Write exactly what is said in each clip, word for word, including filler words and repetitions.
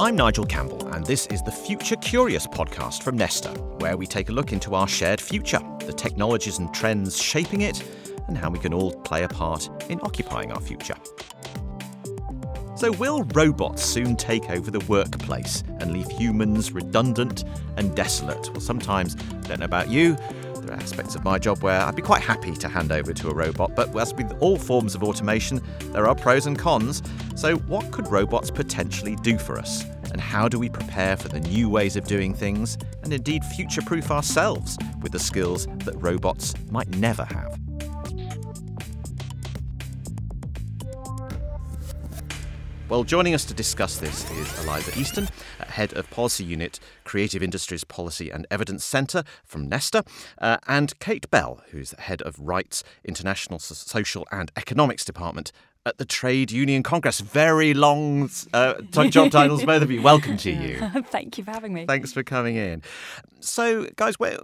I'm Nigel Campbell, and this is the Future Curious podcast from Nesta, where we take a look into our shared future, the technologies and trends shaping it, and how we can all play a part in occupying our future. So will robots soon take over the workplace and leave humans redundant and desolate? Well, sometimes, I don't know about you, there are aspects of my job where I'd be quite happy to hand over to a robot, but as with all forms of automation, there are pros and cons. So what could robots potentially do for us? And how do we prepare for the new ways of doing things and indeed future-proof ourselves with the skills that robots might never have? Well, joining us to discuss this is Eliza Easton, Head of Policy Unit, Creative Industries Policy and Evidence Centre from Nesta, uh, and Kate Bell, who's Head of Rights, International Social and Economics Department at the Trade Union Congress. Very long uh, job titles, both of you. Welcome to you. Thank you for having me. Thanks for coming in. So, guys, where,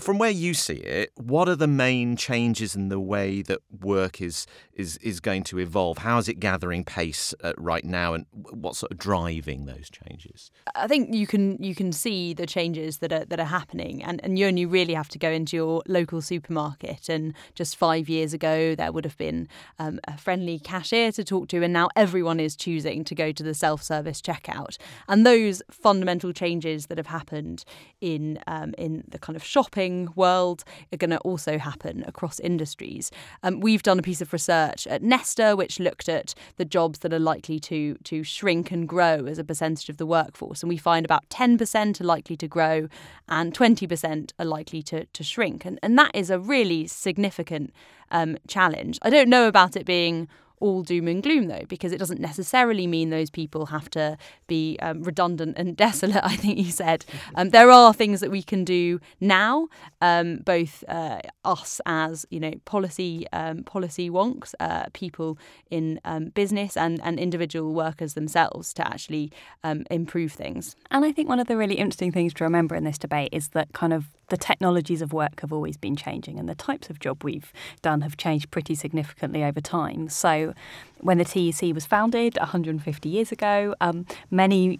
from where you see it, what are the main changes in the way that work is is is going to evolve? How is it gathering pace uh, right now, and what's sort of driving those changes? I think you can you can see the changes that are that are happening, and and you only really have to go into your local supermarket. And just five years ago, there would have been um, a friendly cashier to talk to, and now everyone is choosing to go to the self-service checkout. And those fundamental changes that have happened in um, in the kind of shopping world are going to also happen across industries. Um, we've done a piece of research at Nesta which looked at the jobs that are likely to to shrink and grow as a percentage of the workforce, and we find about ten percent are likely to grow and twenty percent are likely to, to shrink, and, and that is a really significant um, challenge. I don't know about it being all doom and gloom, though, because it doesn't necessarily mean those people have to be um, redundant and desolate, I think you said. Um, there are things that we can do now, um, both uh, us as, you know, policy um, policy wonks, uh, people in um, business and, and individual workers themselves to actually um, improve things. And I think one of the really interesting things to remember in this debate is that kind of the technologies of work have always been changing, and the types of job we've done have changed pretty significantly over time. So when the T U C was founded one hundred fifty years ago, um, many,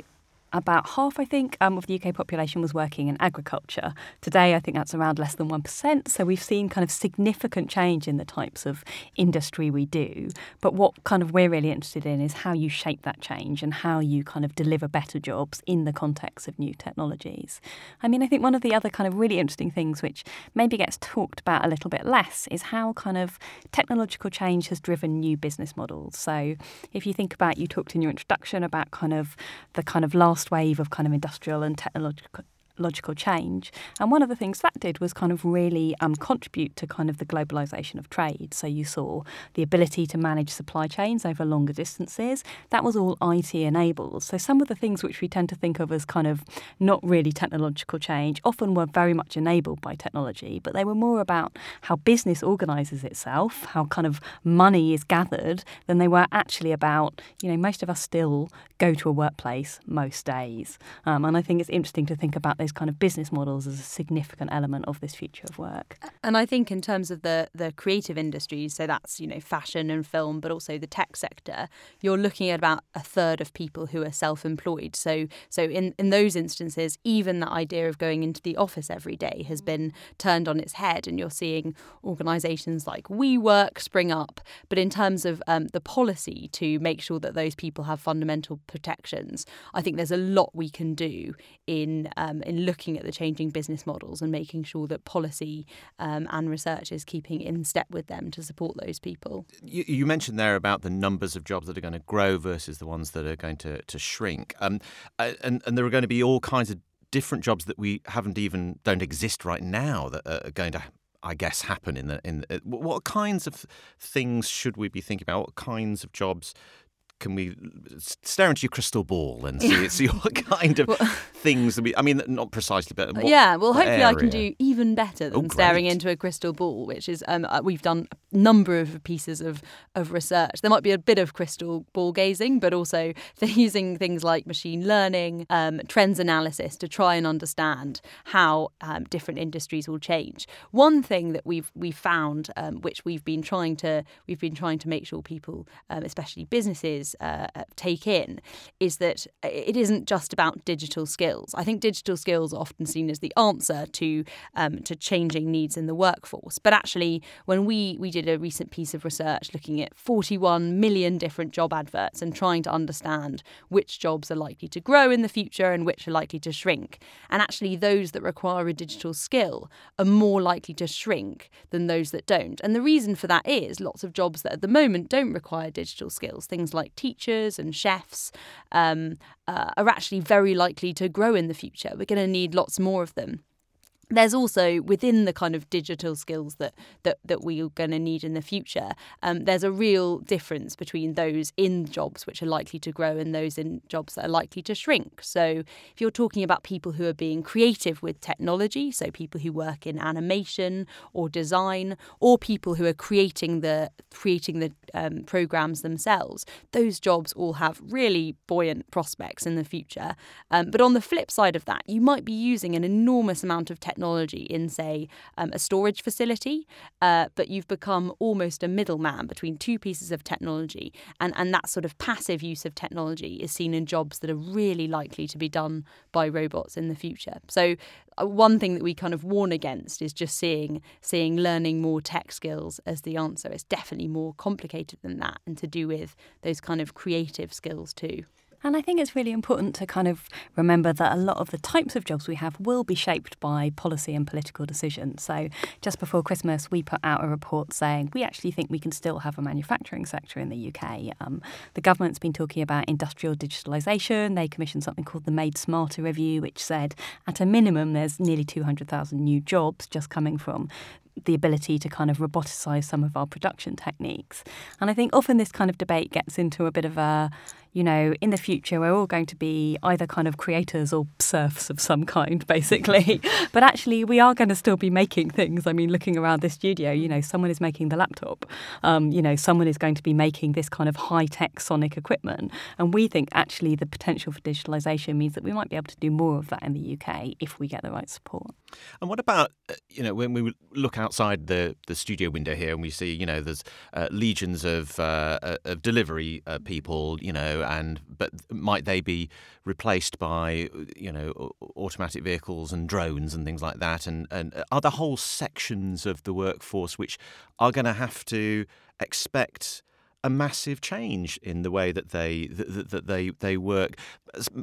about half, I think, um, of the U K population was working in agriculture. Today, I think that's around less than one percent. So we've seen kind of significant change in the types of industry we do. But what kind of we're really interested in is how you shape that change and how you kind of deliver better jobs in the context of new technologies. I mean, I think one of the other kind of really interesting things which maybe gets talked about a little bit less is how kind of technological change has driven new business models. So if you think about, you talked in your introduction about kind of the kind of last wave of kind of industrial and technological logical change. And one of the things that did was kind of really um, contribute to kind of the globalisation of trade. So you saw the ability to manage supply chains over longer distances. That was all I T enabled. So some of the things which we tend to think of as kind of not really technological change often were very much enabled by technology, but they were more about how business organises itself, how kind of money is gathered, than they were actually about, you know, most of us still go to a workplace most days. Um, and I think it's interesting to think about this kind of business models as a significant element of this future of work. And I think in terms of the the creative industries, so that's, you know, fashion and film, but also the tech sector, you're looking at about a third of people who are self-employed. So so in, in those instances, even the idea of going into the office every day has been turned on its head, and you're seeing organisations like WeWork spring up. But in terms of um, the policy to make sure that those people have fundamental protections, I think there's a lot we can do in um, in looking at the changing business models and making sure that policy um, and research is keeping in step with them to support those people. You, you mentioned there about the numbers of jobs that are going to grow versus the ones that are going to, to shrink. Um, and, and there are going to be all kinds of different jobs that we haven't even, don't exist right now that are going to, I guess, happen in the, in the, what kinds of things should we be thinking about? What kinds of jobs can we stare into your crystal ball and see, see what kind of well, things that we, I mean, not precisely, but what, yeah, well, hopefully area? I can do even better than oh, staring into a crystal ball, which is, um, we've done a number of pieces of, of research. There might be a bit of crystal ball gazing, but also they're using things like machine learning, um, trends analysis to try and understand how um, different industries will change. One thing that we've we found, um, which we've been trying to, we've been trying to make sure people, um, especially businesses, companies uh, take in is that it isn't just about digital skills. I think digital skills are often seen as the answer to um, to changing needs in the workforce. But actually, when we, we did a recent piece of research looking at forty-one million different job adverts and trying to understand which jobs are likely to grow in the future and which are likely to shrink. And actually, those that require a digital skill are more likely to shrink than those that don't. And the reason for that is lots of jobs that at the moment don't require digital skills, things like teachers and chefs, um, uh, are actually very likely to grow in the future. We're going to need lots more of them. There's also, within the kind of digital skills that that, that we're going to need in the future, um, there's a real difference between those in jobs which are likely to grow and those in jobs that are likely to shrink. So if you're talking about people who are being creative with technology, so people who work in animation or design, or people who are creating the creating the um, programs themselves, those jobs all have really buoyant prospects in the future. Um, but on the flip side of that, you might be using an enormous amount of technology technology in, say, um, a storage facility, uh, but you've become almost a middleman between two pieces of technology, and, and that sort of passive use of technology is seen in jobs that are really likely to be done by robots in the future. So uh, one thing that we kind of warn against is just seeing seeing learning more tech skills as the answer. It's definitely more complicated than that, and to do with those kind of creative skills too. And I think it's really important to kind of remember that a lot of the types of jobs we have will be shaped by policy and political decisions. So just before Christmas, we put out a report saying we actually think we can still have a manufacturing sector in the U K. Um, the government's been talking about industrial digitalisation. They commissioned something called the Made Smarter Review, which said at a minimum there's nearly two hundred thousand new jobs just coming from the ability to kind of roboticise some of our production techniques. And I think often this kind of debate gets into a bit of a, you know, in the future we're all going to be either kind of creators or serfs of some kind, basically. But actually we are going to still be making things. I mean, looking around this studio, you know, someone is making the laptop. Um, you know, someone is going to be making this kind of high-tech sonic equipment. And we think actually the potential for digitalisation means that we might be able to do more of that in the U K if we get the right support. And what about, you know, when we look at outside the, the studio window here, and we see, you know, there's uh, legions of uh, of delivery uh, people, you know, and but might they be replaced by, you know, automatic vehicles and drones and things like that? And, and are there whole sections of the workforce which are going to have to expect a massive change in the way that they that, that they they work?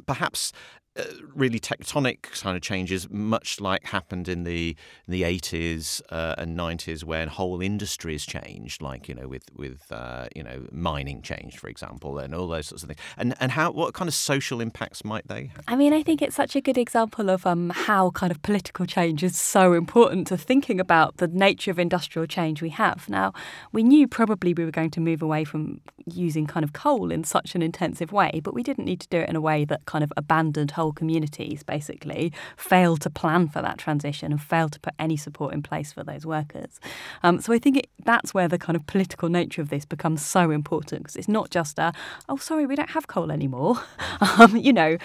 Perhaps. Uh, really tectonic kind of changes, much like happened in the in the eighties uh, and nineties, when whole industries changed, like, you know, with with uh, you know, mining changed, for example, and all those sorts of things. And and how what kind of social impacts might they have? I mean, I think it's such a good example of um, how kind of political change is so important to thinking about the nature of industrial change we have. Now, we knew probably we were going to move away from using kind of coal in such an intensive way, but we didn't need to do it in a way that kind of abandoned whole communities, basically, failed to plan for that transition and failed to put any support in place for those workers. Um, so I think it, that's where the kind of political nature of this becomes so important, because it's not just a, oh, sorry, we don't have coal anymore. um, you know,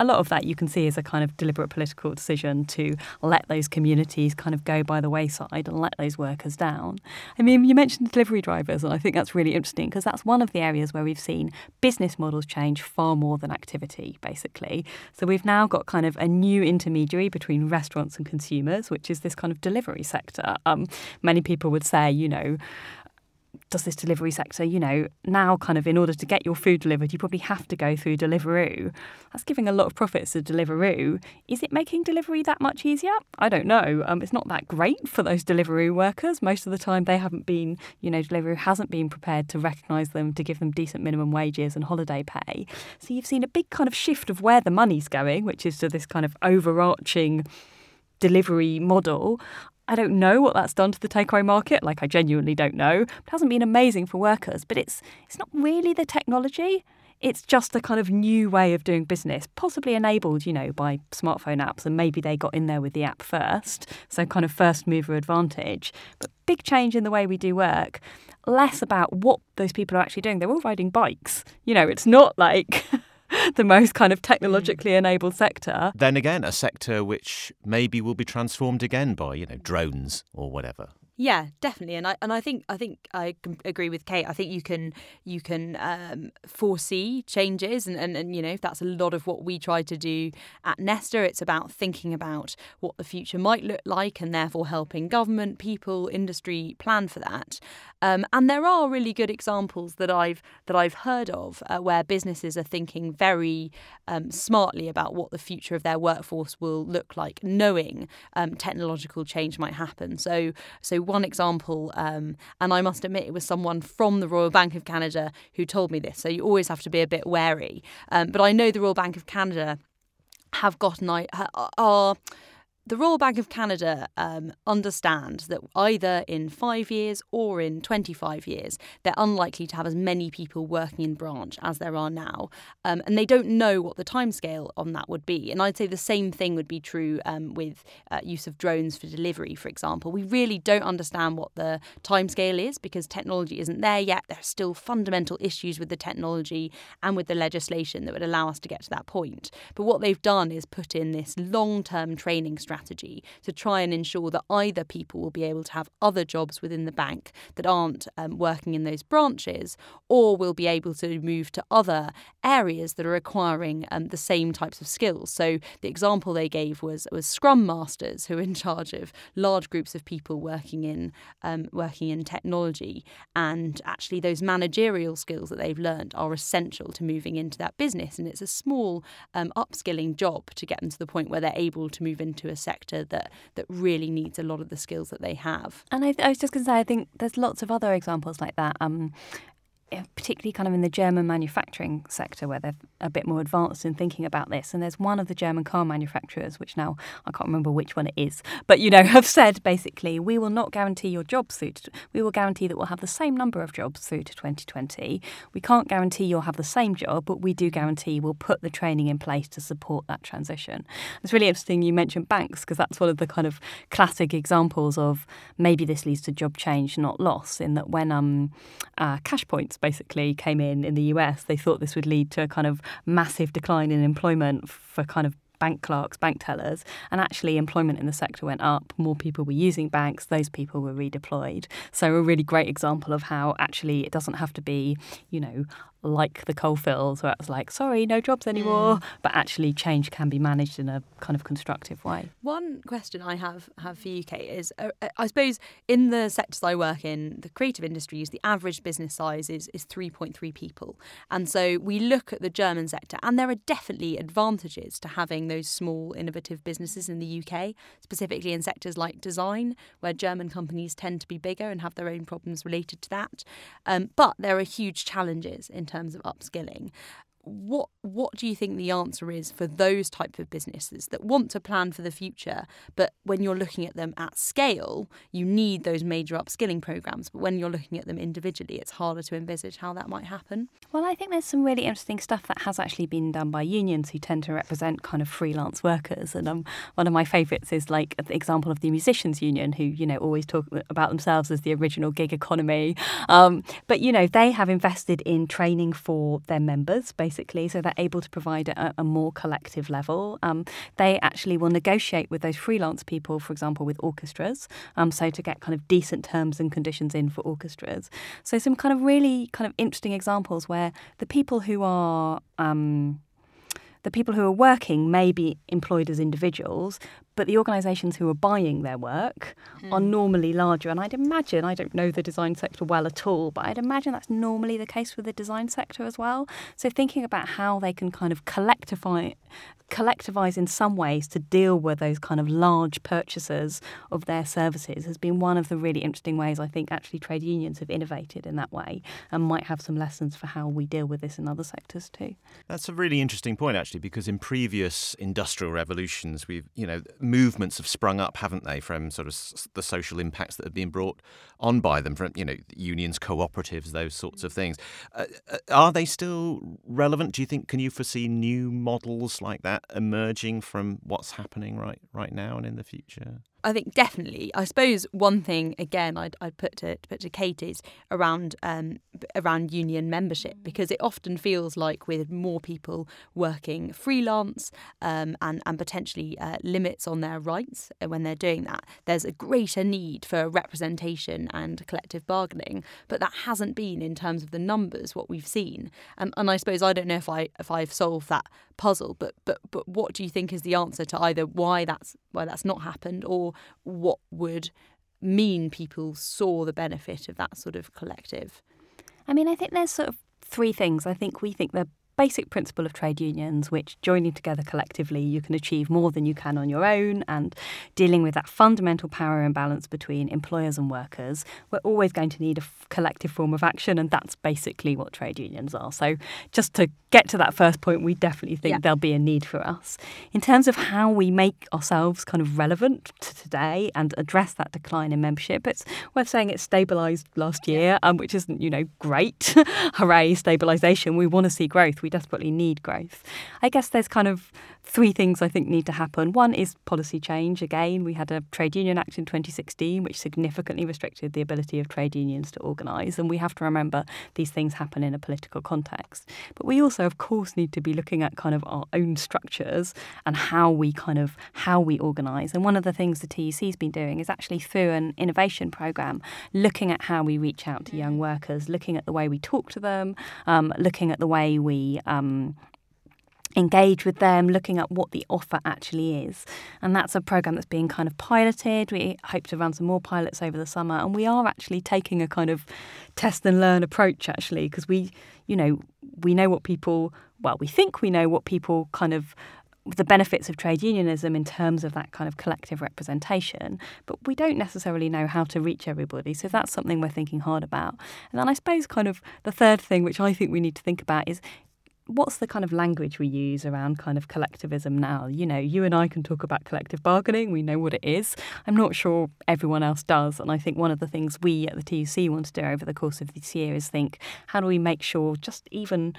a lot of that you can see is a kind of deliberate political decision to let those communities kind of go by the wayside and let those workers down. I mean, you mentioned delivery drivers, and I think that's really interesting because that's one of the areas where we've seen business models change far more than activity, basically. So we've now got kind of a new intermediary between restaurants and consumers, which is this kind of delivery sector. Um, many people would say, you know, does this delivery sector, you know, now kind of in order to get your food delivered, you probably have to go through Deliveroo. That's giving a lot of profits to Deliveroo. Is it making delivery that much easier? I don't know. Um, it's not that great for those Deliveroo workers. Most of the time they haven't been, you know, Deliveroo hasn't been prepared to recognise them, to give them decent minimum wages and holiday pay. So you've seen a big kind of shift of where the money's going, which is to this kind of overarching delivery model. I don't know what that's done to the takeaway market. Like, I genuinely don't know. It hasn't been amazing for workers, but it's it's not really the technology. It's just a kind of new way of doing business, possibly enabled, you know, by smartphone apps, and maybe they got in there with the app first, so kind of first mover advantage. But big change in the way we do work, less about what those people are actually doing. They're all riding bikes. You know, it's not like the most kind of technologically enabled sector. Then again, a sector which maybe will be transformed again by, you know, drones or whatever. Yeah, definitely, and I and I think I think I agree with Kate. I think you can you can um, foresee changes, and, and and you know that's a lot of what we try to do at Nesta. It's about thinking about what the future might look like, and therefore helping government, people, industry plan for that. Um, and there are really good examples that I've that I've heard of uh, where businesses are thinking very um, smartly about what the future of their workforce will look like, knowing um, technological change might happen. So so. One example, um, and I must admit it was someone from the Royal Bank of Canada who told me this, so you always have to be a bit wary. Um, but I know the Royal Bank of Canada have gotten... are the Royal Bank of Canada um, understand that either in five years or in twenty-five years, they're unlikely to have as many people working in branch as there are now. Um, and they don't know what the timescale on that would be. And I'd say the same thing would be true um, with uh, use of drones for delivery, for example. We really don't understand what the timescale is because technology isn't there yet. There are still fundamental issues with the technology and with the legislation that would allow us to get to that point. But what they've done is put in this long-term training strategy. strategy to try and ensure that either people will be able to have other jobs within the bank that aren't um, working in those branches, or will be able to move to other areas that are requiring um, the same types of skills. So the example they gave was was Scrum Masters, who are in charge of large groups of people working in um, working in technology, and actually those managerial skills that they've learned are essential to moving into that business, and it's a small um, upskilling job to get them to the point where they're able to move into a sector that that really needs a lot of the skills that they have. And I, I was just going to say, I think there's lots of other examples like that, um, particularly kind of in the German manufacturing sector where they're a bit more advanced in thinking about this. And there's one of the German car manufacturers, which now I can't remember which one it is, but, you know, have said basically, we will not guarantee your jobs through to, we will guarantee that we'll have the same number of jobs through to twenty twenty. We can't guarantee you'll have the same job, but we do guarantee we'll put the training in place to support that transition. It's really interesting you mentioned banks, because that's one of the kind of classic examples of maybe this leads to job change, not loss, in that when um, uh, cash points basically came in in the U S, they thought this would lead to a kind of massive decline in employment for kind of bank clerks, bank tellers, and actually employment in the sector went up, more people were using banks, those people were redeployed. So a really great example of how actually it doesn't have to be, you know, like the coalfields where it's like, sorry, no jobs anymore, mm. but actually change can be managed in a kind of constructive way. One question I have, have for you, Kate, is uh, I suppose in the sectors I work in, the creative industries, the average business size is, is three point three people. And so we look at the German sector, and there are definitely advantages to having those small innovative businesses in the U K, specifically in sectors like design, where German companies tend to be bigger and have their own problems related to that. Um, but there are huge challenges in terms of upskilling. What what do you think the answer is for those type of businesses that want to plan for the future, but when you're looking at them at scale, you need those major upskilling programs, but when you're looking at them individually, it's harder to envisage how that might happen? Well, I think there's some really interesting stuff that has actually been done by unions who tend to represent kind of freelance workers. And um, one of my favourites is like the example of the musicians union, who, you know, always talk about themselves as the original gig economy. Um, but, you know, they have invested in training for their members, basically. Basically, so they're able to provide a, a more collective level. Um, they actually will negotiate with those freelance people, for example, with orchestras, um, so to get kind of decent terms and conditions in for orchestras. So some kind of really kind of interesting examples where the people who are um, the people who are working may be employed as individuals, but the organisations who are buying their work mm. are normally larger. And I'd imagine, I don't know the design sector well at all, but I'd imagine that's normally the case with the design sector as well. So thinking about how they can kind of collectivise, collectivise in some ways to deal with those kind of large purchasers of their services has been one of the really interesting ways I think actually trade unions have innovated in that way, and might have some lessons for how we deal with this in other sectors too. That's a really interesting point, actually, because in previous industrial revolutions, we've, you know, movements have sprung up, haven't they, from sort of the social impacts that have been brought on by them, from, you know, unions, cooperatives, those sorts of things. Uh, are they still relevant? Do you think, can you foresee new models like that emerging from what's happening right right now and in the future? I think definitely. I suppose one thing again I'd I'd put to put to Kate is around um around union membership, because it often feels like with more people working freelance um and and potentially uh, limits on their rights when they're doing that, there's a greater need for representation and collective bargaining, but that hasn't been in terms of the numbers what we've seen. Um, and I suppose I don't know if I if I've solved that puzzle, but but but what do you think is the answer to either why that's why that's not happened, or what would mean people saw the benefit of that sort of collective? I mean, I think there's sort of three things. I think we think the basic principle of trade unions, which joining together collectively, you can achieve more than you can on your own, and dealing with that fundamental power imbalance between employers and workers, we're always going to need a f- collective form of action, and that's basically what trade unions are. So just to get to that first point, we definitely think yeah. there'll be a need for us. In terms of how we make ourselves kind of relevant to today and address that decline in membership, it's worth saying it stabilised last year, um, which isn't, you know, great. Hooray, stabilisation. We want to see growth. We desperately need growth. I guess there's kind of three things I think need to happen. One is policy change. Again, we had a Trade Union Act in twenty sixteen, which significantly restricted the ability of trade unions to organise. And we have to remember these things happen in a political context. But we also, of course, need to be looking at kind of our own structures and how we kind of how we organise. And one of the things the T U C's been doing is actually through an innovation programme, looking at how we reach out to young workers, looking at the way we talk to them, um, looking at the way we Um, engage with them, looking at what the offer actually is. And that's a programme that's being kind of piloted. We hope to run some more pilots over the summer. And we are actually taking a kind of test and learn approach, actually, because we, you know, we know what people, well, we think we know what people kind of the benefits of trade unionism in terms of that kind of collective representation, but we don't necessarily know how to reach everybody. So that's something we're thinking hard about. And then I suppose kind of the third thing, which I think we need to think about, is what's the kind of language we use around kind of collectivism now? You know, you and I can talk about collective bargaining. We know what it is. I'm not sure everyone else does. And I think one of the things we at the T U C want to do over the course of this year is think, how do we make sure just even,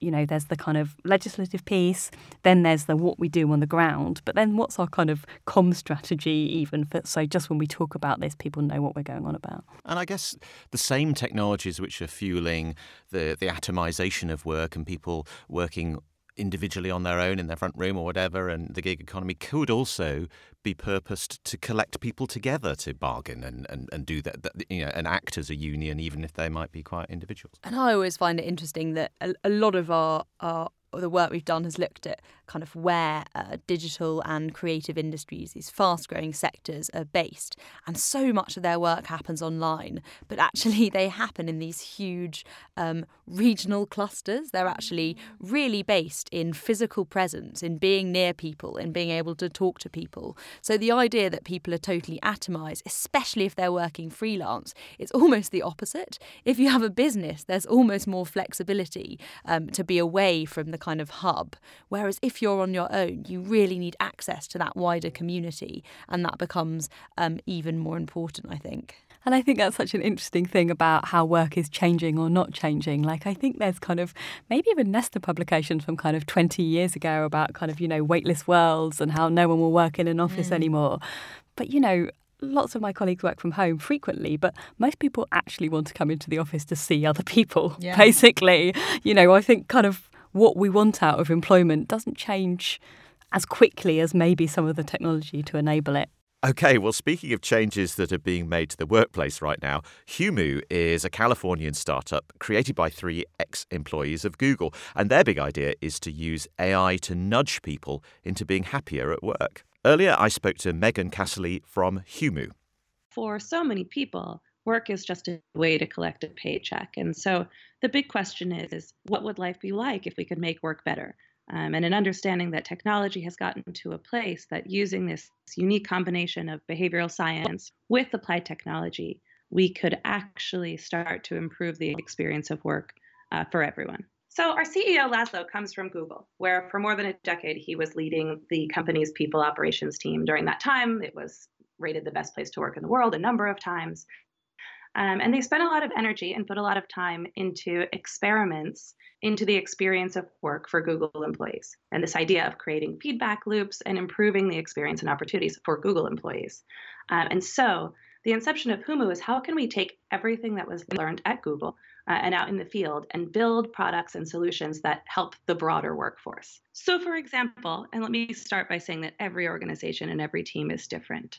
you know, there's the kind of legislative piece, then there's the what we do on the ground, but then what's our kind of comm strategy even for, so just when we talk about this, people know what we're going on about. And I guess the same technologies which are fueling the, the atomisation of work and people working individually on their own in their front room or whatever, and the gig economy could also be purposed to collect people together to bargain and, and, and do that, that, you know, and act as a union, even if they might be quite individuals. And I always find it interesting that a, a lot of our, our the work we've done has looked at kind of where uh, digital and creative industries, these fast-growing sectors, are based. And so much of their work happens online, but actually they happen in these huge um, regional clusters. They're actually really based in physical presence, in being near people, in being able to talk to people. So the idea that people are totally atomised, especially if they're working freelance, it's almost the opposite. If you have a business, there's almost more flexibility um, to be away from the kind of hub, whereas if you're on your own, you really need access to that wider community, and that becomes um, even more important, I think. And I think that's such an interesting thing about how work is changing or not changing. Like, I think there's kind of maybe even Nesta publications from kind of twenty years ago about kind of, you know, weightless worlds and how no one will work in an office mm. anymore. But, you know, lots of my colleagues work from home frequently, but most people actually want to come into the office to see other people, yeah. basically. You know, I think kind of what we want out of employment doesn't change as quickly as maybe some of the technology to enable it. OK, well, speaking of changes that are being made to the workplace right now, Humu is a Californian startup created by three ex-employees of Google. And their big idea is to use A I to nudge people into being happier at work. Earlier, I spoke to Meghan Casserly from Humu. For so many people, work is just a way to collect a paycheck. And so the big question is, is what would life be like if we could make work better? Um, and an understanding that technology has gotten to a place that using this unique combination of behavioral science with applied technology, we could actually start to improve the experience of work uh, for everyone. So our C E O, Laszlo, comes from Google, where for more than a decade, he was leading the company's people operations team. During that time, it was rated the best place to work in the world a number of times. Um, and they spent a lot of energy and put a lot of time into experiments, into the experience of work for Google employees, and this idea of creating feedback loops and improving the experience and opportunities for Google employees. Um, and so the inception of Humu is how can we take everything that was learned at Google uh, and out in the field and build products and solutions that help the broader workforce. So for example, and let me start by saying that every organization and every team is different,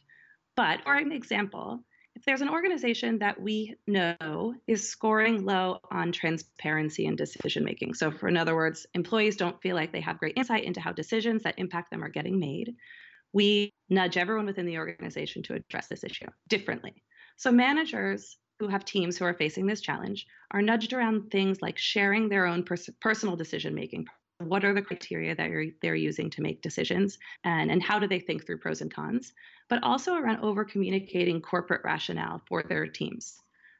but for an example, if there's an organization that we know is scoring low on transparency and decision-making, so for, in other words, employees don't feel like they have great insight into how decisions that impact them are getting made, we nudge everyone within the organization to address this issue differently. So managers who have teams who are facing this challenge are nudged around things like sharing their own pers- personal decision-making. What are the criteria that you're, they're using to make decisions, and, and how do they think through pros and cons, but also around over-communicating corporate rationale for their teams.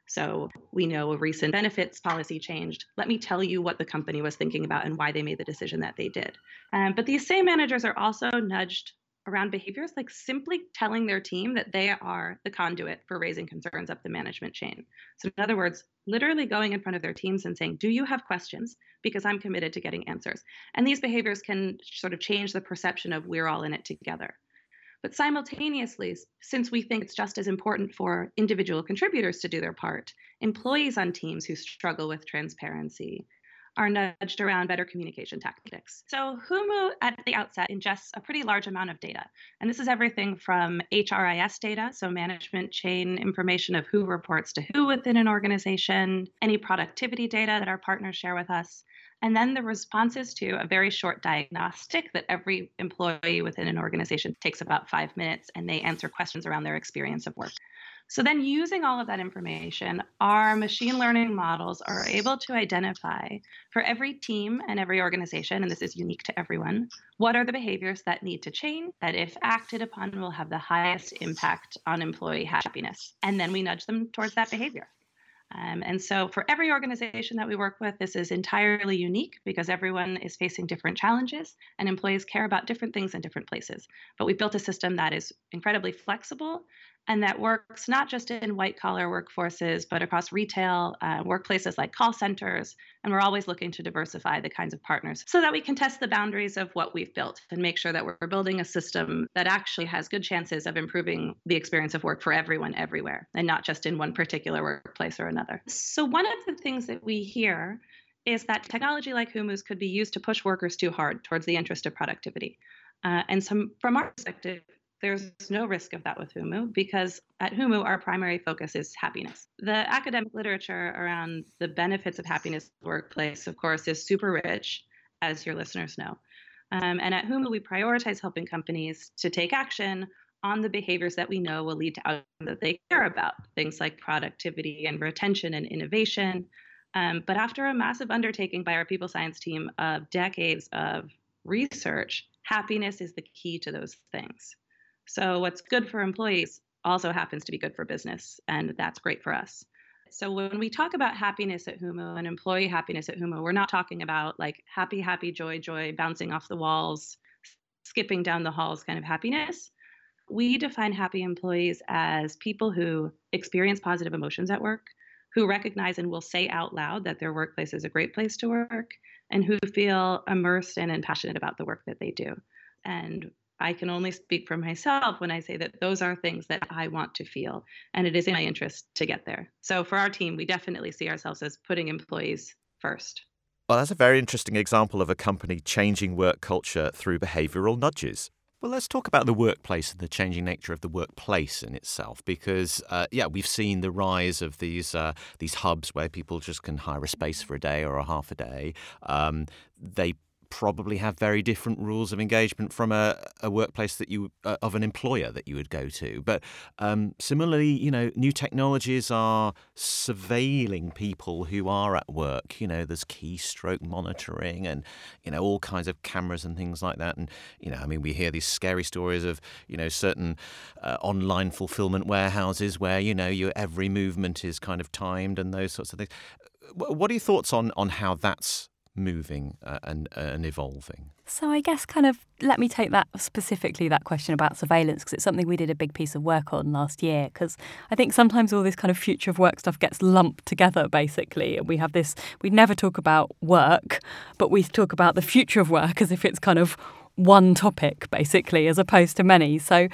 So we know a recent benefits policy changed. Let me tell you what the company was thinking about and why they made the decision that they did. Um, but these same managers are also nudged around behaviors like simply telling their team that they are the conduit for raising concerns up the management chain. So in other words, literally going in front of their teams and saying, do you have questions? Because I'm committed to getting answers. And these behaviors can sort of change the perception of we're all in it together. But simultaneously, since we think it's just as important for individual contributors to do their part, employees on teams who struggle with transparency are nudged around better communication tactics. So Humu at the outset ingests a pretty large amount of data. And this is everything from H R I S data, so management chain information of who reports to who within an organization, any productivity data that our partners share with us, and then the responses to a very short diagnostic that every employee within an organization takes about five minutes, and they answer questions around their experience of work. So then using all of that information, our machine learning models are able to identify for every team and every organization, and this is unique to everyone, what are the behaviors that need to change, that if acted upon will have the highest impact on employee happiness. And then we nudge them towards that behavior. Um, and so for every organization that we work with, this is entirely unique because everyone is facing different challenges and employees care about different things in different places. But we built a system that is incredibly flexible and that works not just in white-collar workforces, but across retail, uh, workplaces like call centers. And we're always looking to diversify the kinds of partners so that we can test the boundaries of what we've built and make sure that we're building a system that actually has good chances of improving the experience of work for everyone everywhere, and not just in one particular workplace or another. So one of the things that we hear is that technology like Humu's could be used to push workers too hard towards the interest of productivity. Uh, and some, from our perspective, there's no risk of that with Humu because at Humu, our primary focus is happiness. The academic literature around the benefits of happiness in the workplace, of course, is super rich, as your listeners know. Um, and at Humu, we prioritize helping companies to take action on the behaviors that we know will lead to outcomes that they care about, things like productivity and retention and innovation. Um, but after a massive undertaking by our people science team of decades of research, happiness is the key to those things. So what's good for employees also happens to be good for business, and that's great for us. So when we talk about happiness at Humu and employee happiness at Humu, we're not talking about like happy, happy, joy, joy, bouncing off the walls, skipping down the halls kind of happiness. We define happy employees as people who experience positive emotions at work, who recognize and will say out loud that their workplace is a great place to work, and who feel immersed in and passionate about the work that they do. And I can only speak for myself when I say that those are things that I want to feel, and it is in my interest to get there. So for our team, we definitely see ourselves as putting employees first. Well, that's a very interesting example of a company changing work culture through behavioural nudges. Well, let's talk about the workplace and the changing nature of the workplace in itself, because, uh, yeah, we've seen the rise of these uh, these hubs where people just can hire a space for a day or a half a day. Um, they probably have very different rules of engagement from a, a workplace that you uh, of an employer that you would go to. But um, similarly, you know, new technologies are surveilling people who are at work. You know, there's keystroke monitoring and, you know, all kinds of cameras and things like that. And, you know, I mean, we hear these scary stories of, you know, certain uh, online fulfillment warehouses where, you know, your every movement is kind of timed and those sorts of things. What are your thoughts on, on how that's moving uh, and uh, and evolving. So I guess kind of let me take that specifically, that question about surveillance, because it's something we did a big piece of work on last year, because I think sometimes all this kind of future of work stuff gets lumped together, basically. And we have this, we never talk about work, but we talk about the future of work as if it's kind of one topic, basically, as opposed to many. So,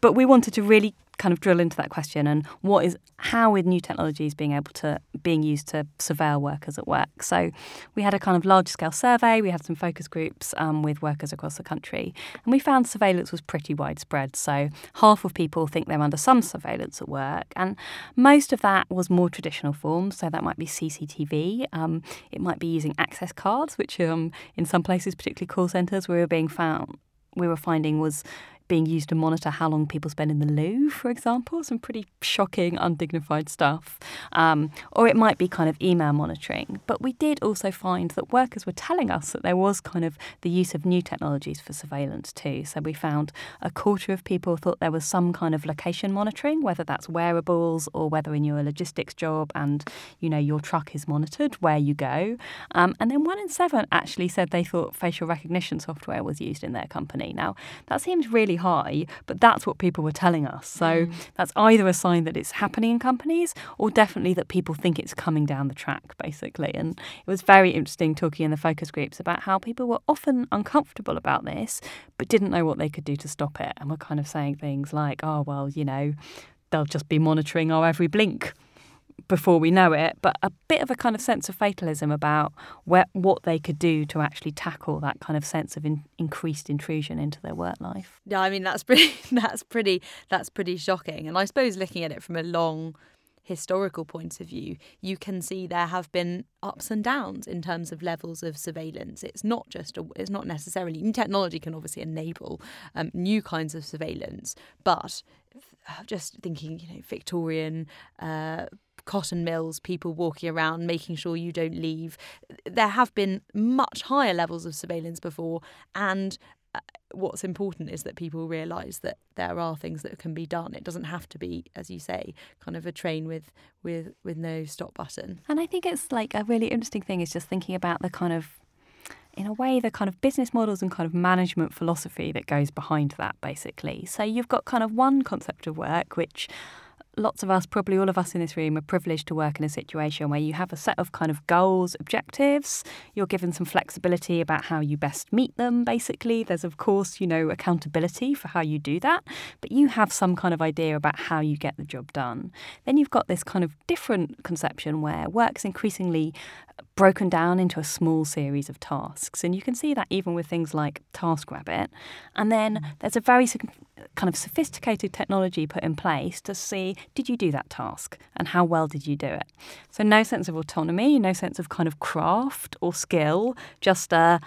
but we wanted to really kind of drill into that question and what is how is new technologies being able to being used to surveil workers at work. So we had a kind of large scale survey. We had some focus groups um, with workers across the country, and we found surveillance was pretty widespread. So half of people think they're under some surveillance at work, and most of that was more traditional forms. So that might be C C T V. Um, it might be using access cards, which um, in some places, particularly call centres, we were being found we were finding was being used to monitor how long people spend in the loo, for example, some pretty shocking, undignified stuff. Um, or it might be kind of email monitoring. But we did also find that workers were telling us that there was kind of the use of new technologies for surveillance too. So we found a quarter of people thought there was some kind of location monitoring, whether that's wearables or whether in your logistics job and, you know, your truck is monitored where you go. Um, and then one in seven actually said they thought facial recognition software was used in their company. Now, that seems really high, but that's what people were telling us. So mm. that's either a sign that it's happening in companies or definitely that people think it's coming down the track, basically. And it was very interesting talking in the focus groups about how people were often uncomfortable about this, but didn't know what they could do to stop it. And were kind of saying things like, oh, well, you know, they'll just be monitoring our every blink before we know it, but a bit of a kind of sense of fatalism about where, what they could do to actually tackle that kind of sense of in, increased intrusion into their work life. Yeah, I mean, that's pretty, that's pretty, that's pretty shocking. And I suppose looking at it from a long historical point of view, you can see there have been ups and downs in terms of levels of surveillance. It's not just, a, it's not necessarily, new technology can obviously enable um, new kinds of surveillance, but just thinking, you know, Victorian, uh, cotton mills, people walking around, making sure you don't leave. There have been much higher levels of surveillance before, and what's important is that people realise that there are things that can be done. It doesn't have to be, as you say, kind of a train with, with, with no stop button. And I think it's like a really interesting thing is just thinking about the kind of, in a way, the kind of business models and kind of management philosophy that goes behind that, basically. So you've got kind of one concept of work, which lots of us, probably all of us in this room, are privileged to work in a situation where you have a set of kind of goals, objectives. You're given some flexibility about how you best meet them, basically. There's, of course, you know, accountability for how you do that. But you have some kind of idea about how you get the job done. Then you've got this kind of different conception where work's increasingly broken down into a small series of tasks. And you can see that even with things like TaskRabbit. And then there's a very kind of sophisticated technology put in place to see, did you do that task and how well did you do it? So no sense of autonomy, no sense of kind of craft or skill, just uh,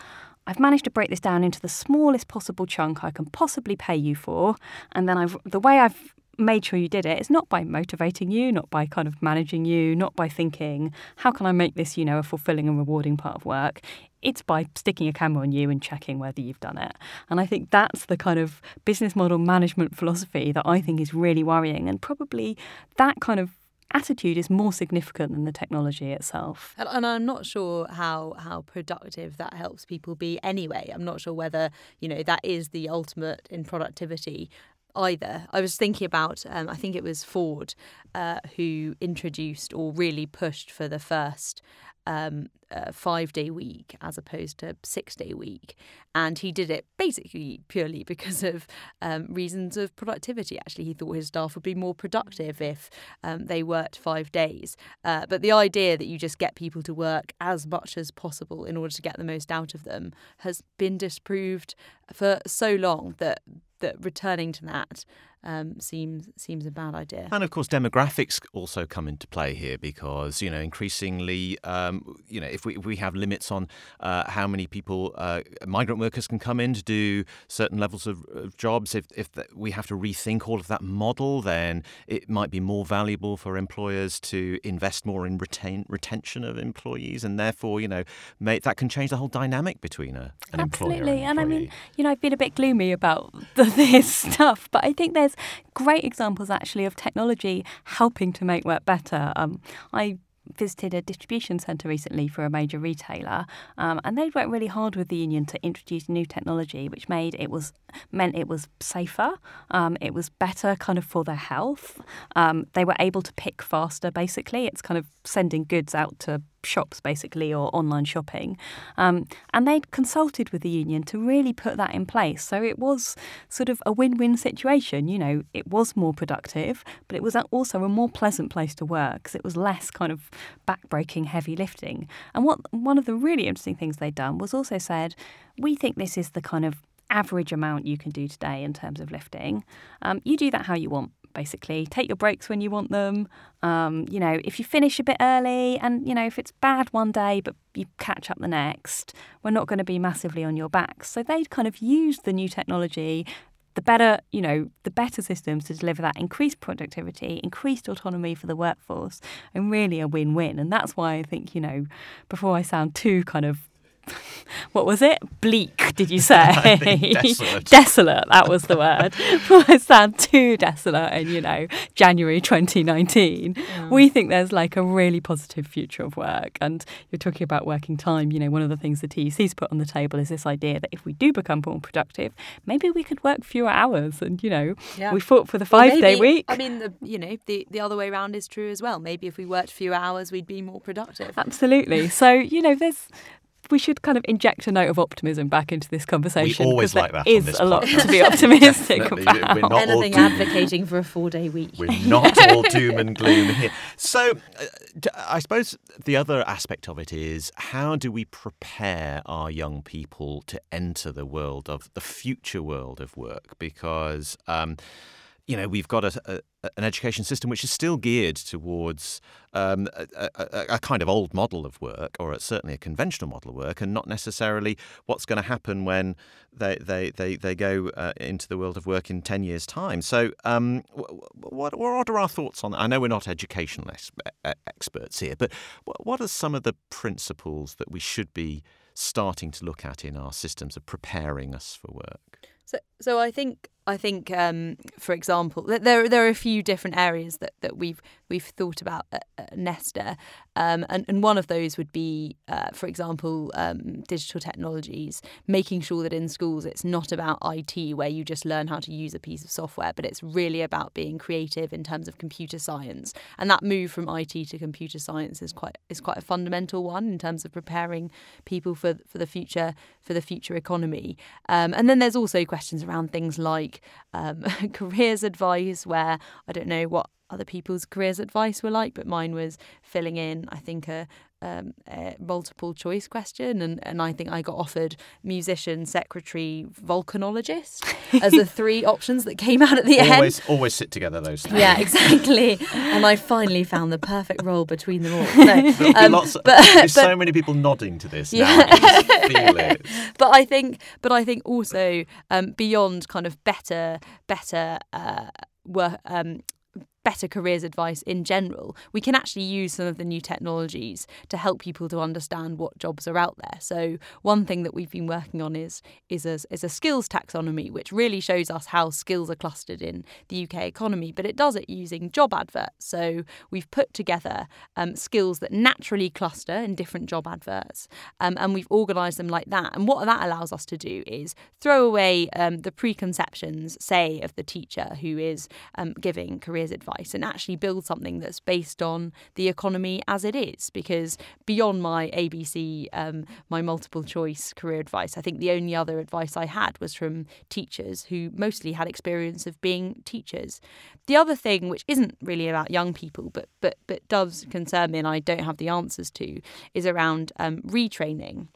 I've managed to break this down into the smallest possible chunk I can possibly pay you for. And then I've the way I've made sure you did it is not by motivating you, not by kind of managing you, not by thinking, how can I make this, you know, a fulfilling and rewarding part of work? It's by sticking a camera on you and checking whether you've done it. And I think that's the kind of business model management philosophy that I think is really worrying. And probably that kind of attitude is more significant than the technology itself. And, and I'm not sure how how productive that helps people be anyway. I'm not sure whether, you know, that is the ultimate in productivity either. I was thinking about, um, I think it was Ford uh, who introduced or really pushed for the first um, uh, five-day week as opposed to six-day week. And he did it basically purely because of um, reasons of productivity. Actually, he thought his staff would be more productive if um, they worked five days. Uh, but the idea that you just get people to work as much as possible in order to get the most out of them has been disproved for so long that that returning to that um, seems seems a bad idea. And of course, demographics also come into play here because, you know, increasingly, um, you know, if we if we have limits on uh, how many people uh, migrant workers can come in to do certain levels of, of jobs, if if the, we have to rethink all of that model, then it might be more valuable for employers to invest more in retain retention of employees, and therefore, you know, make, that can change the whole dynamic between a, an Absolutely. employer and an employee. And I mean, you know, I've been a bit gloomy about the this stuff, but I think there's great examples actually of technology helping to make work better. Um, I visited a distribution centre recently for a major retailer, um, and they'd worked really hard with the union to introduce new technology, which made it was meant it was safer, um, it was better kind of for their health. Um, they were able to pick faster, basically. It's kind of sending goods out to shops, basically, or online shopping. Um, and they'd consulted with the union to really put that in place. So it was sort of a win-win situation. You know, it was more productive, but it was also a more pleasant place to work because it was less kind of back-breaking, heavy lifting. And what one of the really interesting things they'd done was also said, we think this is the kind of average amount you can do today in terms of lifting. Um, you do that how you want. Basically, take your breaks when you want them. Um, you know, if you finish a bit early and, you know, if it's bad one day but you catch up the next, we're not going to be massively on your backs. So they'd kind of used the new technology, the better, you know, the better systems to deliver that increased productivity, increased autonomy for the workforce, and really a win-win. And that's why I think, you know, before I sound too kind of what was it? Bleak, did you say? Desolate. Desolate, that was the word. I sound too desolate in, you know, January twenty nineteen. Yeah. We think there's like a really positive future of work. And you're talking about working time. You know, one of the things the T U C's put on the table is this idea that if we do become more productive, maybe we could work fewer hours. And, you know, yeah. we fought for the five-day week. I mean, the, you know, the, the other way around is true as well. Maybe if we worked fewer hours, we'd be more productive. Absolutely. So, you know, there's... we should kind of inject a note of optimism back into this conversation. We always like that. There is a lot to be optimistic about. We're not Anything all advocating for a four-day week. We're not all doom and gloom here. So uh, I suppose the other aspect of it is, how do we prepare our young people to enter the world of the future world of work? Because, um, you know, we've got a, a an education system which is still geared towards um, a, a, a kind of old model of work, or certainly a conventional model of work, and not necessarily what's going to happen when they they, they, they go uh, into the world of work in ten years' time. So um, what, what are our thoughts on that? I know we're not educational ex- experts here, but what are some of the principles that we should be starting to look at in our systems of preparing us for work? So, so I think I think, um, for example, there there are a few different areas that, that we've we've thought about at, at Nesta, um, and and one of those would be, uh, for example, um, digital technologies. Making sure that in schools it's not about I T where you just learn how to use a piece of software, but it's really about being creative in terms of computer science. And that move from I T to computer science is quite is quite a fundamental one in terms of preparing people for for the future for the future economy. Um, and then there's also questions around things like Um, careers advice, where I don't know what other people's careers advice were like, but mine was filling in, I think, a, um, a multiple choice question, and, and I think I got offered musician, secretary, volcanologist as the three options that came out at the always, end. Always sit together, those things. Yeah, exactly. And I finally found the perfect role between them all. So, um, Lots of, but, there's but, so many people nodding to this yeah. now. I can feel it. But I think, but I think also um, beyond kind of better, better uh, work. Um, better careers advice in general, we can actually use some of the new technologies to help people to understand what jobs are out there. So one thing that we've been working on is is a, is a skills taxonomy, which really shows us how skills are clustered in the U K economy, but it does it using job adverts. So we've put together um, skills that naturally cluster in different job adverts, um, and we've organised them like that. And what that allows us to do is throw away um, the preconceptions, say, of the teacher who is um, giving careers advice, and actually build something that's based on the economy as it is. Because beyond my A B C, um, my multiple choice career advice, I think the only other advice I had was from teachers who mostly had experience of being teachers. The other thing, which isn't really about young people, but but but does concern me and I don't have the answers to, is around um, retraining.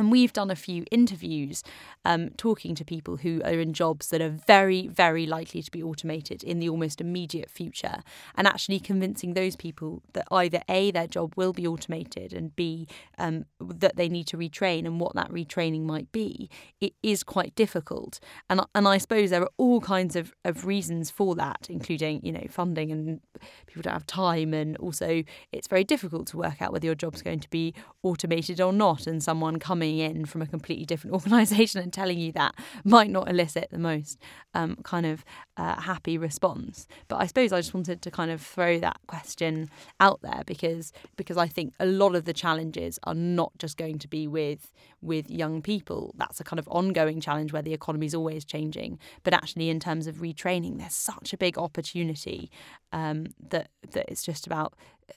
And we've done a few interviews um, talking to people who are in jobs that are very, very likely to be automated in the almost immediate future, and actually convincing those people that either A, their job will be automated, and B, um, that they need to retrain, and what that retraining might be. It is quite difficult. And, and I suppose there are all kinds of, of reasons for that, including, you know, funding, and people don't have time, and also it's very difficult to work out whether your job's going to be automated or not, and someone coming coming in from a completely different organisation and telling you that might not elicit the most um, kind of uh, happy response. But I suppose I just wanted to kind of throw that question out there because because I think a lot of the challenges are not just going to be with with young people. That's a kind of ongoing challenge where the economy is always changing. But actually, in terms of retraining, there's such a big opportunity um, that that it's just about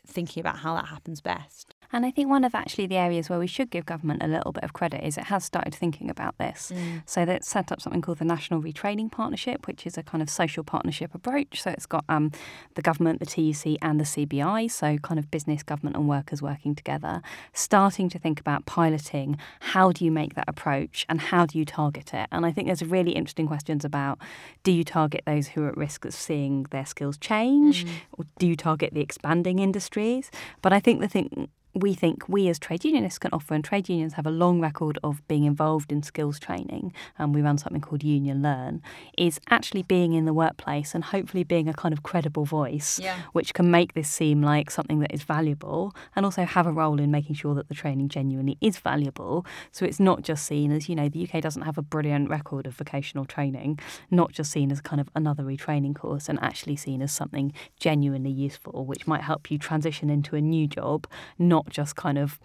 thinking about how that happens best. And I think one of actually the areas where we should give government a little bit of credit is it has started thinking about this. Mm. So that's set up something called the National Retraining Partnership, which is a kind of social partnership approach. So it's got um, the government, the T U C and the C B I, so kind of business, government and workers working together, starting to think about piloting. How do you make that approach and how do you target it? And I think there's really interesting questions about, do you target those who are at risk of seeing their skills change? Mm. Or do you target the expanding industries? But I think the thing... we think we as trade unionists can offer, and trade unions have a long record of being involved in skills training, and we run something called Union Learn, is actually being in the workplace and hopefully being a kind of credible voice, yeah. which can make this seem like something that is valuable and also have a role in making sure that the training genuinely is valuable. So it's not just seen as, you know, the U K doesn't have a brilliant record of vocational training, not just seen as kind of another retraining course, and actually seen as something genuinely useful, which might help you transition into a new job, not Not just kind of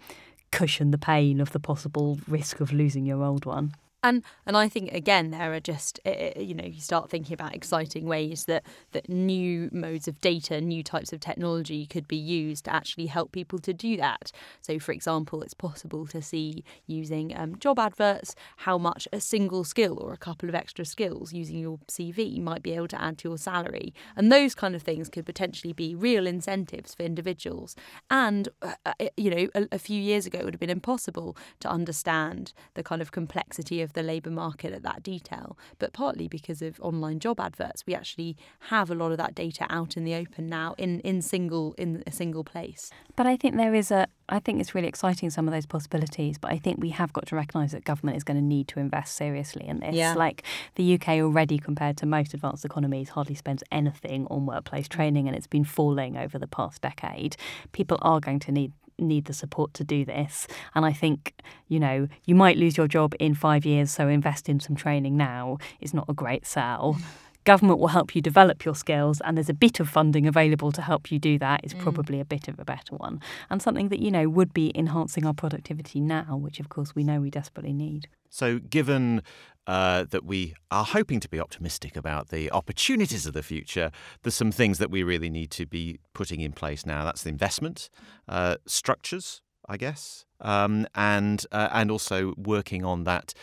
cushion the pain of the possible risk of losing your old one. And and I think, again, there are just, you know, you start thinking about exciting ways that, that new modes of data, new types of technology could be used to actually help people to do that. So, for example, it's possible to see using um, job adverts how much a single skill or a couple of extra skills using your C V might be able to add to your salary. And those kind of things could potentially be real incentives for individuals. And, uh, you know, a, a few years ago it would have been impossible to understand the kind of complexity of the labour market at that detail, but partly because of online job adverts we actually have a lot of that data out in the open now in in single in a single place. But I think there is a I think it's really exciting, some of those possibilities, but I think we have got to recognise that government is going to need to invest seriously in this. Yeah. Like the U K already, compared to most advanced economies, hardly spends anything on workplace training, and it's been falling over the past decade. People are going to need need the support to do this, and I think, you know, you might lose your job in five years, so invest in some training now is not a great sell. Government will help you develop your skills, and there's a bit of funding available to help you do that is probably a bit of a better one, and something that, you know, would be enhancing our productivity now, which of course we know we desperately need. So given uh, that we are hoping to be optimistic about the opportunities of the future, there's some things that we really need to be putting in place now. That's the investment, uh, structures, I guess, um, and uh, and also working on that,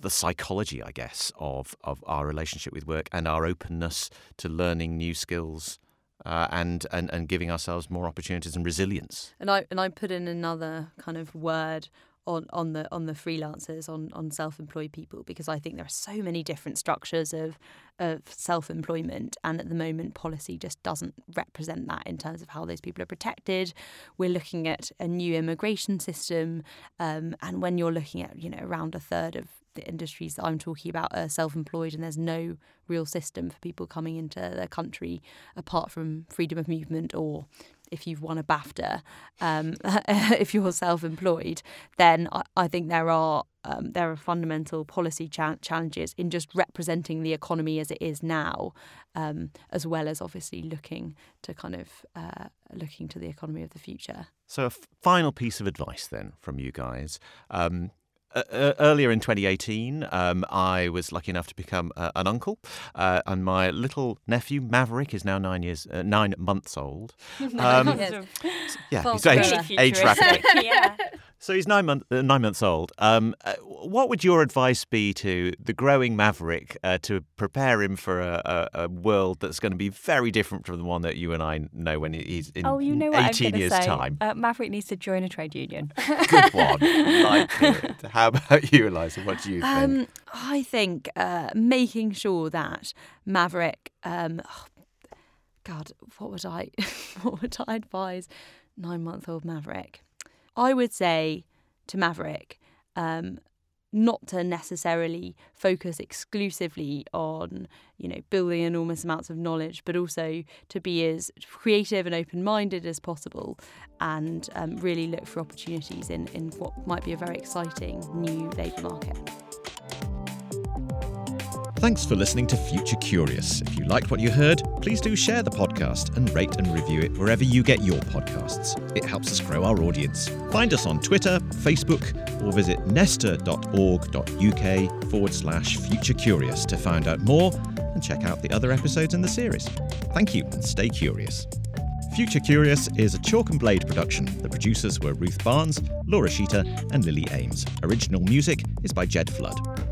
the psychology, I guess, of, of our relationship with work and our openness to learning new skills. Uh, and, and and giving ourselves more opportunities and resilience. And I and I put in another kind of word on, on the on the freelancers, on, on self-employed people, because I think there are so many different structures of of self-employment, and at the moment policy just doesn't represent that in terms of how those people are protected. We're looking at a new immigration system, um, and when you're looking at, you know, around a third of the industries that I'm talking about are self-employed, and there's no real system for people coming into their country apart from freedom of movement, or if you've won a BAFTA, um, if you're self-employed, then I, I think there are um, there are fundamental policy cha- challenges in just representing the economy as it is now, um, as well as obviously looking to kind of uh, looking to the economy of the future. So a f- final piece of advice then from you guys. Um, Uh, earlier in twenty eighteen, um, I was lucky enough to become uh, an uncle, uh, and my little nephew Maverick is now nine years, uh, nine months old. Um, yeah, he's age, age rapidly. Yeah. So he's nine months uh, nine months old. Um, uh, what would your advice be to the growing Maverick uh, to prepare him for a, a, a world that's going to be very different from the one that you and I know when he's in oh, you know what eighteen I'm years' say. time? Uh, Maverick needs to join a trade union. Good one. Like it. How How about you, Eliza? What do you think? Um, I think uh, making sure that Maverick, um, oh, God, what would I, what would I advise nine-month-old Maverick? I would say to Maverick, um, not to necessarily focus exclusively on, you know, building enormous amounts of knowledge, but also to be as creative and open-minded as possible, and um, really look for opportunities in, in what might be a very exciting new labour market. Thanks for listening to Future Curious. If you liked what you heard, please do share the podcast and rate and review it wherever you get your podcasts. It helps us grow our audience. Find us on Twitter, Facebook, or visit nesta.org.uk forward slash Future Curious to find out more and check out the other episodes in the series. Thank you and stay curious. Future Curious is a Chalk and Blade production. The producers were Ruth Barnes, Laura Sheeter, and Lily Ames. Original music is by Jed Flood.